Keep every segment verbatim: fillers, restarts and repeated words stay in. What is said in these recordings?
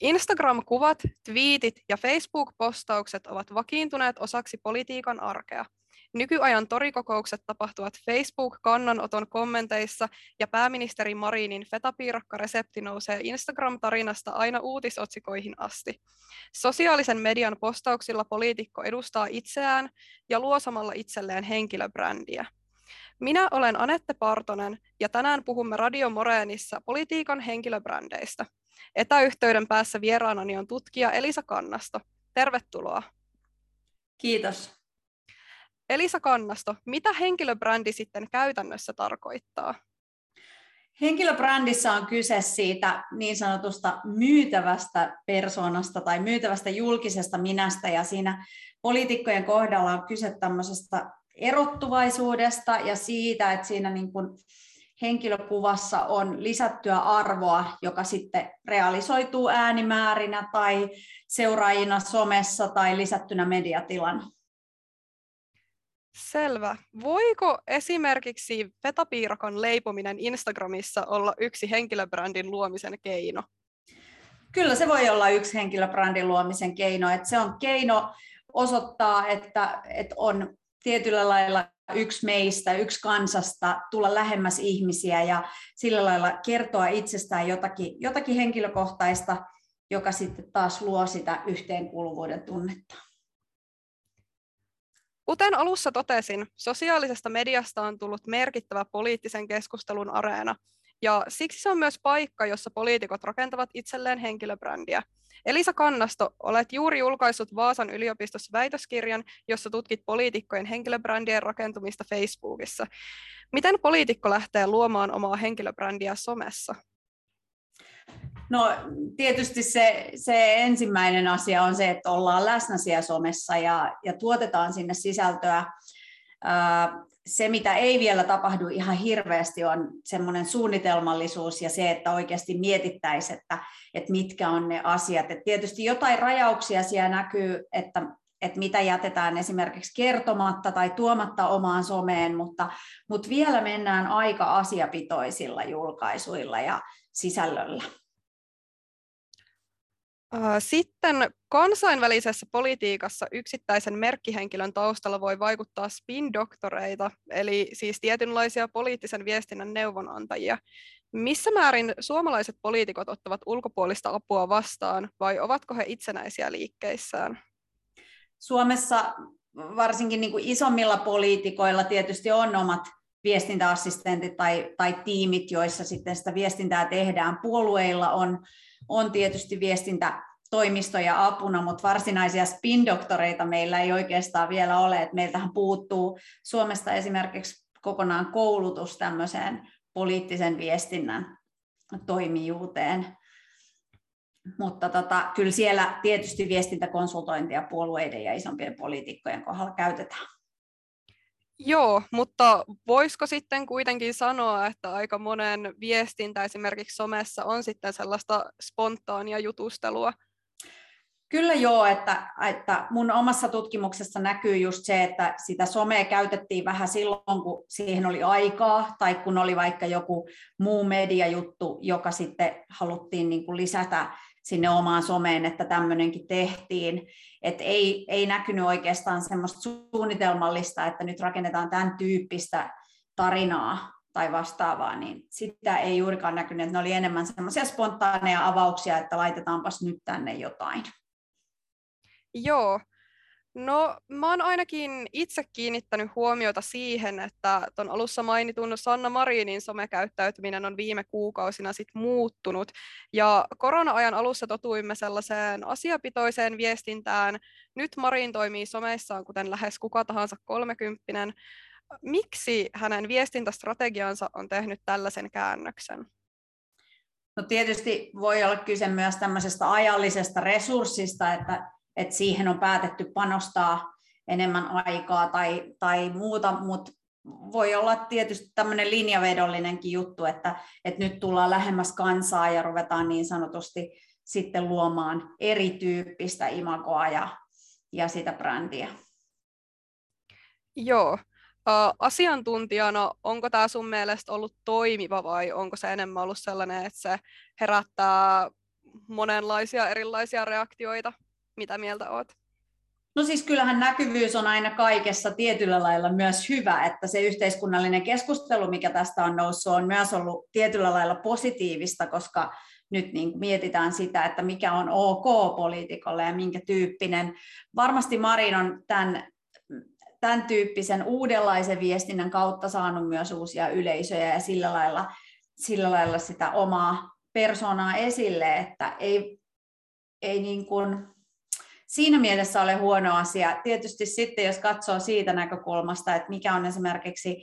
Instagram-kuvat, twiitit ja Facebook-postaukset ovat vakiintuneet osaksi politiikan arkea. Nykyajan torikokoukset tapahtuvat Facebook-kannanoton kommenteissa ja pääministeri Marinin fetapiirakkaresepti nousee Instagram-tarinasta aina uutisotsikoihin asti. Sosiaalisen median postauksilla poliitikko edustaa itseään ja luo samalla itselleen henkilöbrändiä. Minä olen Anette Partonen ja tänään puhumme Radio Moreenissa politiikan henkilöbrändeistä. Etäyhteyden päässä vieraanani on tutkija Elisa Kannasto. Tervetuloa. Kiitos. Elisa Kannasto, mitä henkilöbrändi sitten käytännössä tarkoittaa? Henkilöbrändissä on kyse siitä niin sanotusta myytävästä persoonasta tai myytävästä julkisesta minästä, ja siinä poliitikkojen kohdalla on kyse tämmöisestä erottuvaisuudesta ja siitä, että siinä niin kuin henkilökuvassa on lisättyä arvoa, joka sitten realisoituu äänimäärinä tai seuraajina somessa tai lisättynä mediatilana. Selvä. Voiko esimerkiksi fetapiirakan leipominen Instagramissa olla yksi henkilöbrändin luomisen keino? Kyllä se voi olla yksi henkilöbrändin luomisen keino. Että se on keino osoittaa, että, että on tietyllä lailla yksi meistä, yksi kansasta, tulla lähemmäs ihmisiä ja sillä lailla kertoa itsestään jotakin, jotakin henkilökohtaista, joka sitten taas luo sitä yhteenkuuluvuuden tunnetta. Kuten alussa totesin, sosiaalisesta mediasta on tullut merkittävä poliittisen keskustelun areena, ja siksi se on myös paikka, jossa poliitikot rakentavat itselleen henkilöbrändiä. Elisa Kannasto, olet juuri julkaissut Vaasan yliopistossa väitöskirjan, jossa tutkit poliitikkojen henkilöbrändien rakentumista Facebookissa. Miten poliitikko lähtee luomaan omaa henkilöbrändiä somessa? No tietysti se, se ensimmäinen asia on se, että ollaan läsnä siellä somessa ja, ja tuotetaan sinne sisältöä. Se, mitä ei vielä tapahdu ihan hirveästi, on semmoinen suunnitelmallisuus ja se, että oikeasti mietittäisiin, että, että mitkä on ne asiat. Et tietysti jotain rajauksia siellä näkyy, että, että mitä jätetään esimerkiksi kertomatta tai tuomatta omaan someen, mutta, mutta vielä mennään aika asiapitoisilla julkaisuilla ja sisällöllä. Sitten kansainvälisessä politiikassa yksittäisen merkkihenkilön taustalla voi vaikuttaa spin-doktoreita, eli siis tietynlaisia poliittisen viestinnän neuvonantajia. Missä määrin suomalaiset poliitikot ottavat ulkopuolista apua vastaan, vai ovatko he itsenäisiä liikkeissään? Suomessa varsinkin niin kuin isommilla poliitikoilla tietysti on omat viestintäassistentit tai, tai tiimit, joissa sitten sitä viestintää tehdään. Puolueilla on, on tietysti viestintätoimistoja apuna, mutta varsinaisia spin-doktoreita meillä ei oikeastaan vielä ole. Et meiltähän puuttuu Suomesta esimerkiksi kokonaan koulutus tämmöiseen poliittisen viestinnän toimijuuteen. Mutta tota, kyllä siellä tietysti viestintäkonsultointia puolueiden ja isompien poliitikkojen kohdalla käytetään. Joo, mutta voisiko sitten kuitenkin sanoa, että aika monen viestintä esimerkiksi somessa on sitten sellaista spontaania jutustelua? Kyllä joo, että, että mun omassa tutkimuksessa näkyy just se, että sitä somea käytettiin vähän silloin, kun siihen oli aikaa tai kun oli vaikka joku muu mediajuttu, joka sitten haluttiin niin kuin lisätä sinne omaan someen, että tämmöinenkin tehtiin. Et ei, ei näkynyt oikeastaan semmoista suunnitelmallista, että nyt rakennetaan tämän tyyppistä tarinaa tai vastaavaa, niin sitä ei juurikaan näkynyt, että ne oli enemmän semmoisia spontaaneja avauksia, että laitetaanpas nyt tänne jotain. Joo. No, mä oon ainakin itse kiinnittänyt huomiota siihen, että tuon alussa mainitun Sanna Marinin somekäyttäytyminen on viime kuukausina sit muuttunut. Ja korona-ajan alussa totuimme sellaiseen asiapitoiseen viestintään. Nyt Marin toimii someissaan kuten lähes kuka tahansa kolmekymppinen. Miksi hänen viestintästrategiansa on tehnyt tällaisen käännöksen? No tietysti voi olla kyse myös tämmöisestä ajallisesta resurssista, että että siihen on päätetty panostaa enemmän aikaa tai, tai muuta, mutta voi olla tietysti tämmöinen linjavedollinenkin juttu, että, että nyt tullaan lähemmäs kansaa ja ruvetaan niin sanotusti sitten luomaan erityyppistä imagoa ja, ja sitä brändiä. Joo. Asiantuntijana, onko tämä sun mielestä ollut toimiva vai onko se enemmän ollut sellainen, että se herättää monenlaisia erilaisia reaktioita. Mitä mieltä olet? No siis kyllähän näkyvyys on aina kaikessa tietyllä lailla myös hyvä, että se yhteiskunnallinen keskustelu, mikä tästä on noussut, on myös ollut tietyllä lailla positiivista, koska nyt niin mietitään sitä, että mikä on ok poliitikolle ja minkä tyyppinen. Varmasti Marin on tämän, tämän tyyppisen uudenlaisen viestinnän kautta saanut myös uusia yleisöjä ja sillä lailla, sillä lailla sitä omaa persoonaa esille, että ei, ei niin kuin siinä mielessä ole huono asia. Tietysti sitten, jos katsoo siitä näkökulmasta, että mikä on esimerkiksi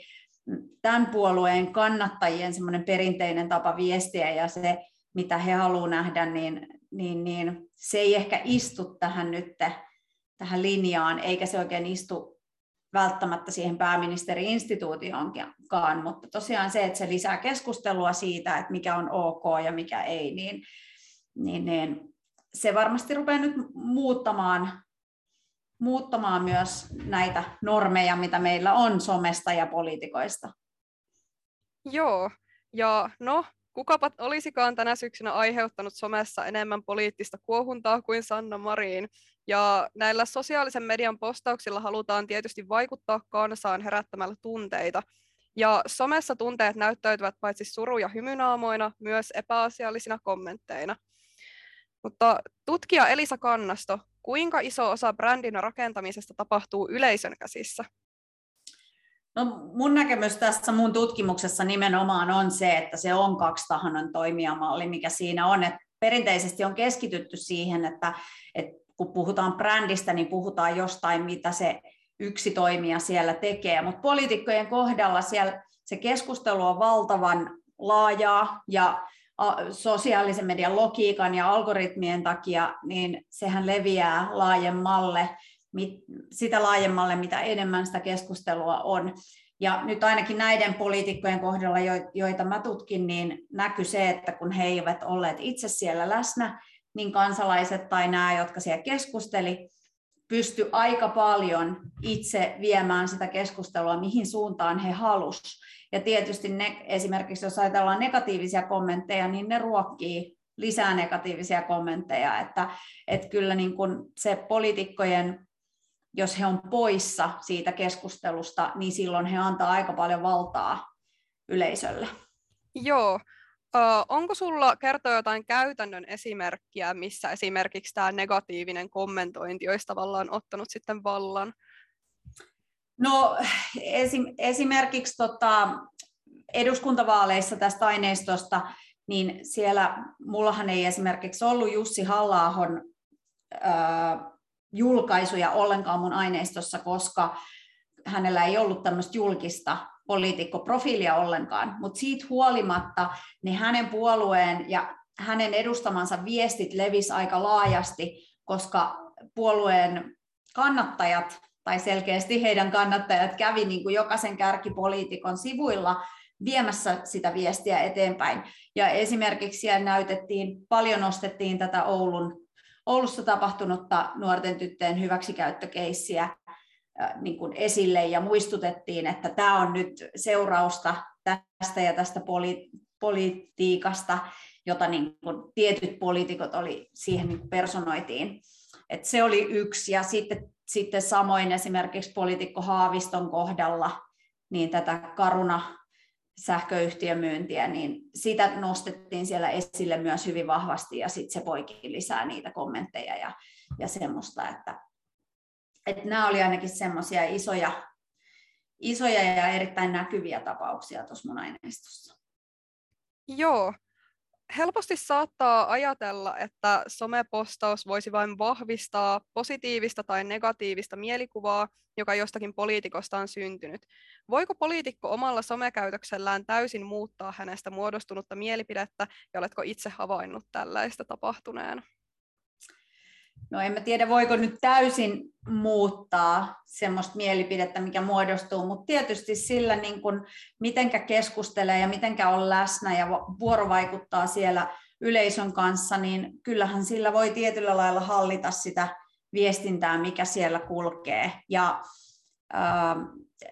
tämän puolueen kannattajien semmoinen perinteinen tapa viestiä ja se, mitä he haluaa nähdä, niin, niin, niin se ei ehkä istu tähän nyt tähän linjaan, eikä se oikein istu välttämättä siihen pääministeri-instituutioonkaan, mutta tosiaan se, että se lisää keskustelua siitä, että mikä on ok ja mikä ei, niin, niin, niin se varmasti rupeaa nyt muuttamaan, muuttamaan myös näitä normeja, mitä meillä on somesta ja poliitikoista. Joo, ja no, kukapa olisikaan tänä syksynä aiheuttanut somessa enemmän poliittista kuohuntaa kuin Sanna Marin. Ja näillä sosiaalisen median postauksilla halutaan tietysti vaikuttaa kansaan herättämällä tunteita. Ja somessa tunteet näyttäytyvät paitsi suru- ja hymynaamoina, myös epäasiallisina kommentteina. Mutta tutkija Elisa Kannasto, kuinka iso osa brändin rakentamisesta tapahtuu yleisön käsissä? No mun näkemys tässä mun tutkimuksessa nimenomaan on se, että se on kaksitahoinen toimijamalli, mikä siinä on. Et perinteisesti on keskitytty siihen, että et kun puhutaan brändistä, niin puhutaan jostain, mitä se yksi toimija siellä tekee. Mutta poliitikkojen kohdalla siellä se keskustelu on valtavan laajaa ja sosiaalisen median logiikan ja algoritmien takia, niin sehän leviää laajemmalle, sitä laajemmalle, mitä enemmän sitä keskustelua on. Ja nyt ainakin näiden poliitikkojen kohdalla, joita mä tutkin, niin näkyy se, että kun he eivät olleet itse siellä läsnä, niin kansalaiset tai nämä, jotka siellä keskusteli, pysty aika paljon itse viemään sitä keskustelua, mihin suuntaan he halusivat. Ja tietysti ne, esimerkiksi jos ajatellaan negatiivisia kommentteja, niin ne ruokkii lisää negatiivisia kommentteja. Että, että kyllä niin kun se poliitikkojen, jos he on poissa siitä keskustelusta, niin silloin he antaa aika paljon valtaa yleisölle. Joo. Onko sulla kertoa jotain käytännön esimerkkiä, missä esimerkiksi tämä negatiivinen kommentointi olisi tavallaan ottanut sitten vallan? No esim, esimerkiksi tota, eduskuntavaaleissa tästä aineistosta, niin siellä mullahan ei esimerkiksi ollut Jussi Halla-ahon ö, julkaisuja ollenkaan mun aineistossa, koska hänellä ei ollut tämmöistä julkista poliitikkoprofiilia ollenkaan, mutta siitä huolimatta niin hänen puolueen ja hänen edustamansa viestit levisi aika laajasti, koska puolueen kannattajat tai selkeästi heidän kannattajat kävi niin kuin jokaisen kärkipoliitikon sivuilla viemässä sitä viestiä eteenpäin. Ja esimerkiksi siellä näytettiin, paljon nostettiin tätä Oulun, Oulussa tapahtunutta nuorten tyttöjen hyväksikäyttökeissiä niin kuin esille ja muistutettiin, että tämä on nyt seurausta tästä ja tästä poli- politiikasta, jota niin kuin tietyt poliitikot oli, siihen niin kuin personoitiin. Et se oli yksi, ja sitten Sitten samoin esimerkiksi poliitikko Haaviston kohdalla niin tätä Caruna-sähköyhtiön myyntiä, niin sitä nostettiin siellä esille myös hyvin vahvasti, ja sitten se poikki lisää niitä kommentteja ja, ja semmoista. Että, että nämä oli ainakin semmoisia isoja, isoja ja erittäin näkyviä tapauksia tuossa mun aineistossa. Joo. Helposti saattaa ajatella, että somepostaus voisi vain vahvistaa positiivista tai negatiivista mielikuvaa, joka jostakin poliitikosta on syntynyt. Voiko poliitikko omalla somekäytöksellään täysin muuttaa hänestä muodostunutta mielipidettä, ja oletko itse havainnut tällaista tapahtuneen? No en mä tiedä, voiko nyt täysin muuttaa semmoista mielipidettä, mikä muodostuu, mutta tietysti sillä, niin kun, mitenkä keskustelee ja mitenkä on läsnä ja vuorovaikuttaa siellä yleisön kanssa, niin kyllähän sillä voi tietyllä lailla hallita sitä viestintää, mikä siellä kulkee. Ja äh,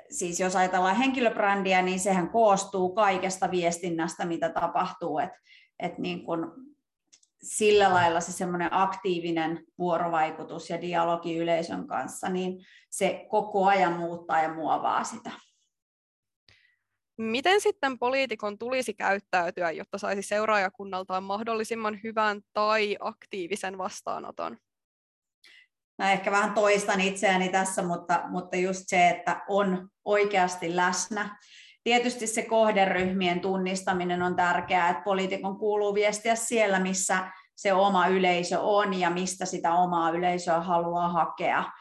siis jos ajatellaan henkilöbrändiä, niin sehän koostuu kaikesta viestinnästä, mitä tapahtuu, että et niin kun sillä lailla se semmoinen aktiivinen vuorovaikutus ja dialogi yleisön kanssa, niin se koko ajan muuttaa ja muovaa sitä. Miten sitten poliitikon tulisi käyttäytyä, jotta saisi seuraajakunnaltaan mahdollisimman hyvän tai aktiivisen vastaanoton? Mä ehkä vähän toistan itseäni tässä, mutta, mutta just se, että on oikeasti läsnä. Tietysti se kohderyhmien tunnistaminen on tärkeää, että poliitikon kuuluu viestiä siellä, missä se oma yleisö on ja mistä sitä omaa yleisöä haluaa hakea.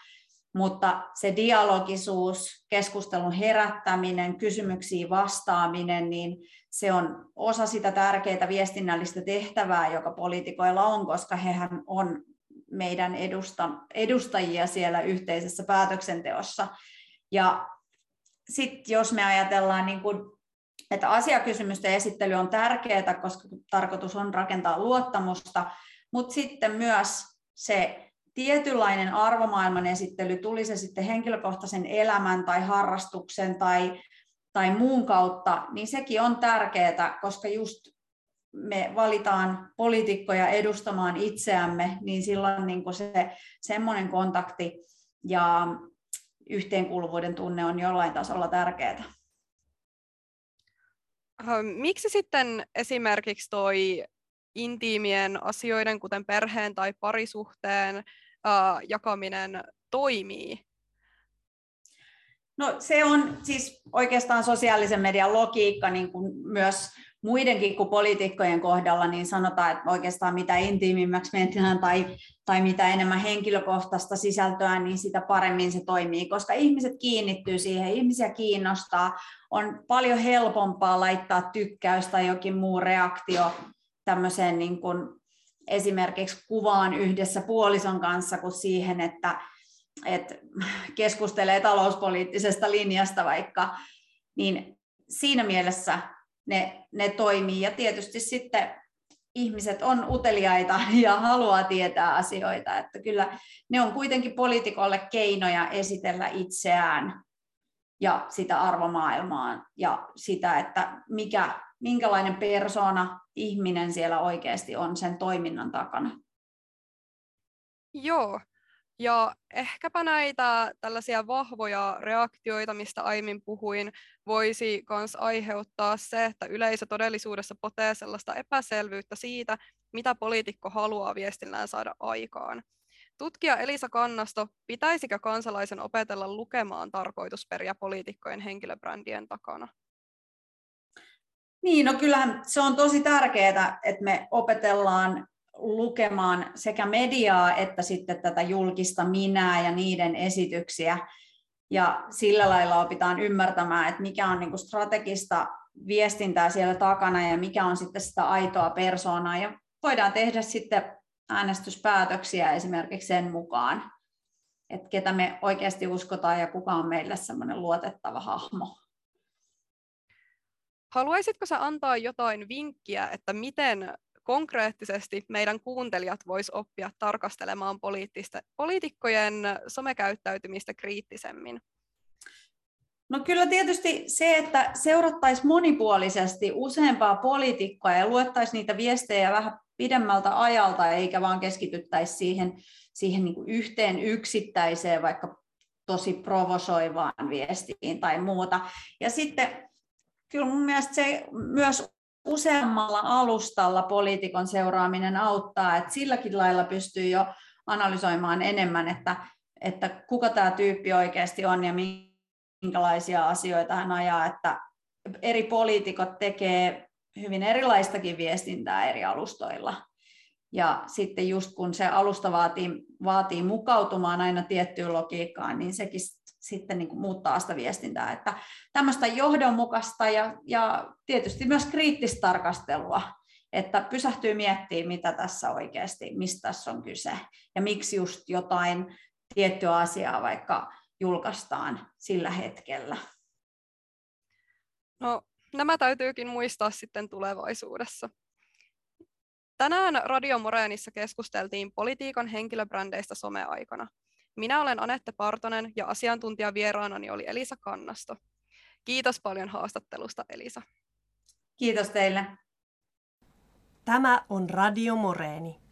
Mutta se dialogisuus, keskustelun herättäminen, kysymyksiin vastaaminen, niin se on osa sitä tärkeää viestinnällistä tehtävää, joka poliitikoilla on, koska hehän on meidän edustajia siellä yhteisessä päätöksenteossa. Ja sitten jos me ajatellaan, niin kun, että asiakysymysten esittely on tärkeää, koska tarkoitus on rakentaa luottamusta, mutta sitten myös se tietynlainen arvomaailman esittely, tuli se sitten henkilökohtaisen elämän tai harrastuksen tai, tai muun kautta, niin sekin on tärkeää, koska just me valitaan poliitikkoja edustamaan itseämme, niin silloin niin kun se semmoinen kontakti ja yhteenkuuluvuuden tunne on jollain tasolla tärkeää. Miksi sitten esimerkiksi toi intiimien asioiden, kuten perheen tai parisuhteen äh, jakaminen toimii? No se on siis oikeastaan sosiaalisen median logiikka, niin kuin myös muidenkin kuin poliitikkojen kohdalla, niin sanotaan, että oikeastaan mitä intiimimmäksi mennään tai, tai mitä enemmän henkilökohtaista sisältöä, niin sitä paremmin se toimii, koska ihmiset kiinnittyy siihen, ihmisiä kiinnostaa, on paljon helpompaa laittaa tykkäys tai jokin muu reaktio tämmöiseen niin kuin esimerkiksi kuvaan yhdessä puolison kanssa kuin siihen, että, että keskustelee talouspoliittisesta linjasta vaikka, niin siinä mielessä ne, ne toimii. Ja tietysti sitten ihmiset on uteliaita ja haluaa tietää asioita, että kyllä ne on kuitenkin poliitikolle keinoja esitellä itseään ja sitä arvomaailmaa ja sitä, että mikä minkälainen persoona, ihminen siellä oikeasti on sen toiminnan takana? Joo, ja ehkäpä näitä tällaisia vahvoja reaktioita, mistä aiemmin puhuin, voisi myös aiheuttaa se, että yleisö todellisuudessa potee sellaista epäselvyyttä siitä, mitä poliitikko haluaa viestillään saada aikaan. Tutkija Elisa Kannasto, pitäisikö kansalaisen opetella lukemaan tarkoitusperiä poliitikkojen henkilöbrändien takana? Niin, no kyllähän se on tosi tärkeää, että me opetellaan lukemaan sekä mediaa että sitten tätä julkista minää ja niiden esityksiä. Ja sillä lailla opitaan ymmärtämään, että mikä on niinku strategista viestintää siellä takana ja mikä on sitten sitä aitoa persoonaa. Ja voidaan tehdä sitten äänestyspäätöksiä esimerkiksi sen mukaan, että ketä me oikeasti uskotaan ja kuka on meille semmoinen luotettava hahmo. Haluaisitko sä antaa jotain vinkkiä, että miten konkreettisesti meidän kuuntelijat vois oppia tarkastelemaan poliitikkojen somekäyttäytymistä kriittisemmin? No kyllä tietysti se, että seurattaisiin monipuolisesti useampaa poliitikkoa ja luettaisiin niitä viestejä vähän pidemmältä ajalta, eikä vaan keskityttäisi siihen, siihen niin kuin yhteen yksittäiseen, vaikka tosi provosoivaan viestiin tai muuta. Ja sitten kyllä mun mielestä se myös useammalla alustalla poliitikon seuraaminen auttaa, että silläkin lailla pystyy jo analysoimaan enemmän, että, että kuka tämä tyyppi oikeasti on ja minkälaisia asioita hän ajaa, että eri poliitikot tekee hyvin erilaistakin viestintää eri alustoilla. Ja sitten just kun se alusta vaatii, vaatii mukautumaan aina tiettyyn logiikkaan, niin sekin sitten niin kuin muuttaa sitä viestintää, että tämmöistä johdonmukaista ja, ja tietysti myös kriittistä tarkastelua, että pysähtyy miettimään, mitä tässä oikeasti, mistä tässä on kyse ja miksi just jotain tiettyä asiaa vaikka julkaistaan sillä hetkellä. No, nämä täytyykin muistaa sitten tulevaisuudessa. Tänään Radio Moreenissa keskusteltiin politiikan henkilöbrändeistä someaikana. Minä olen Anette Partonen ja asiantuntijavieraanani oli Elisa Kannasto. Kiitos paljon haastattelusta, Elisa. Kiitos teille. Tämä on Radio Moreeni.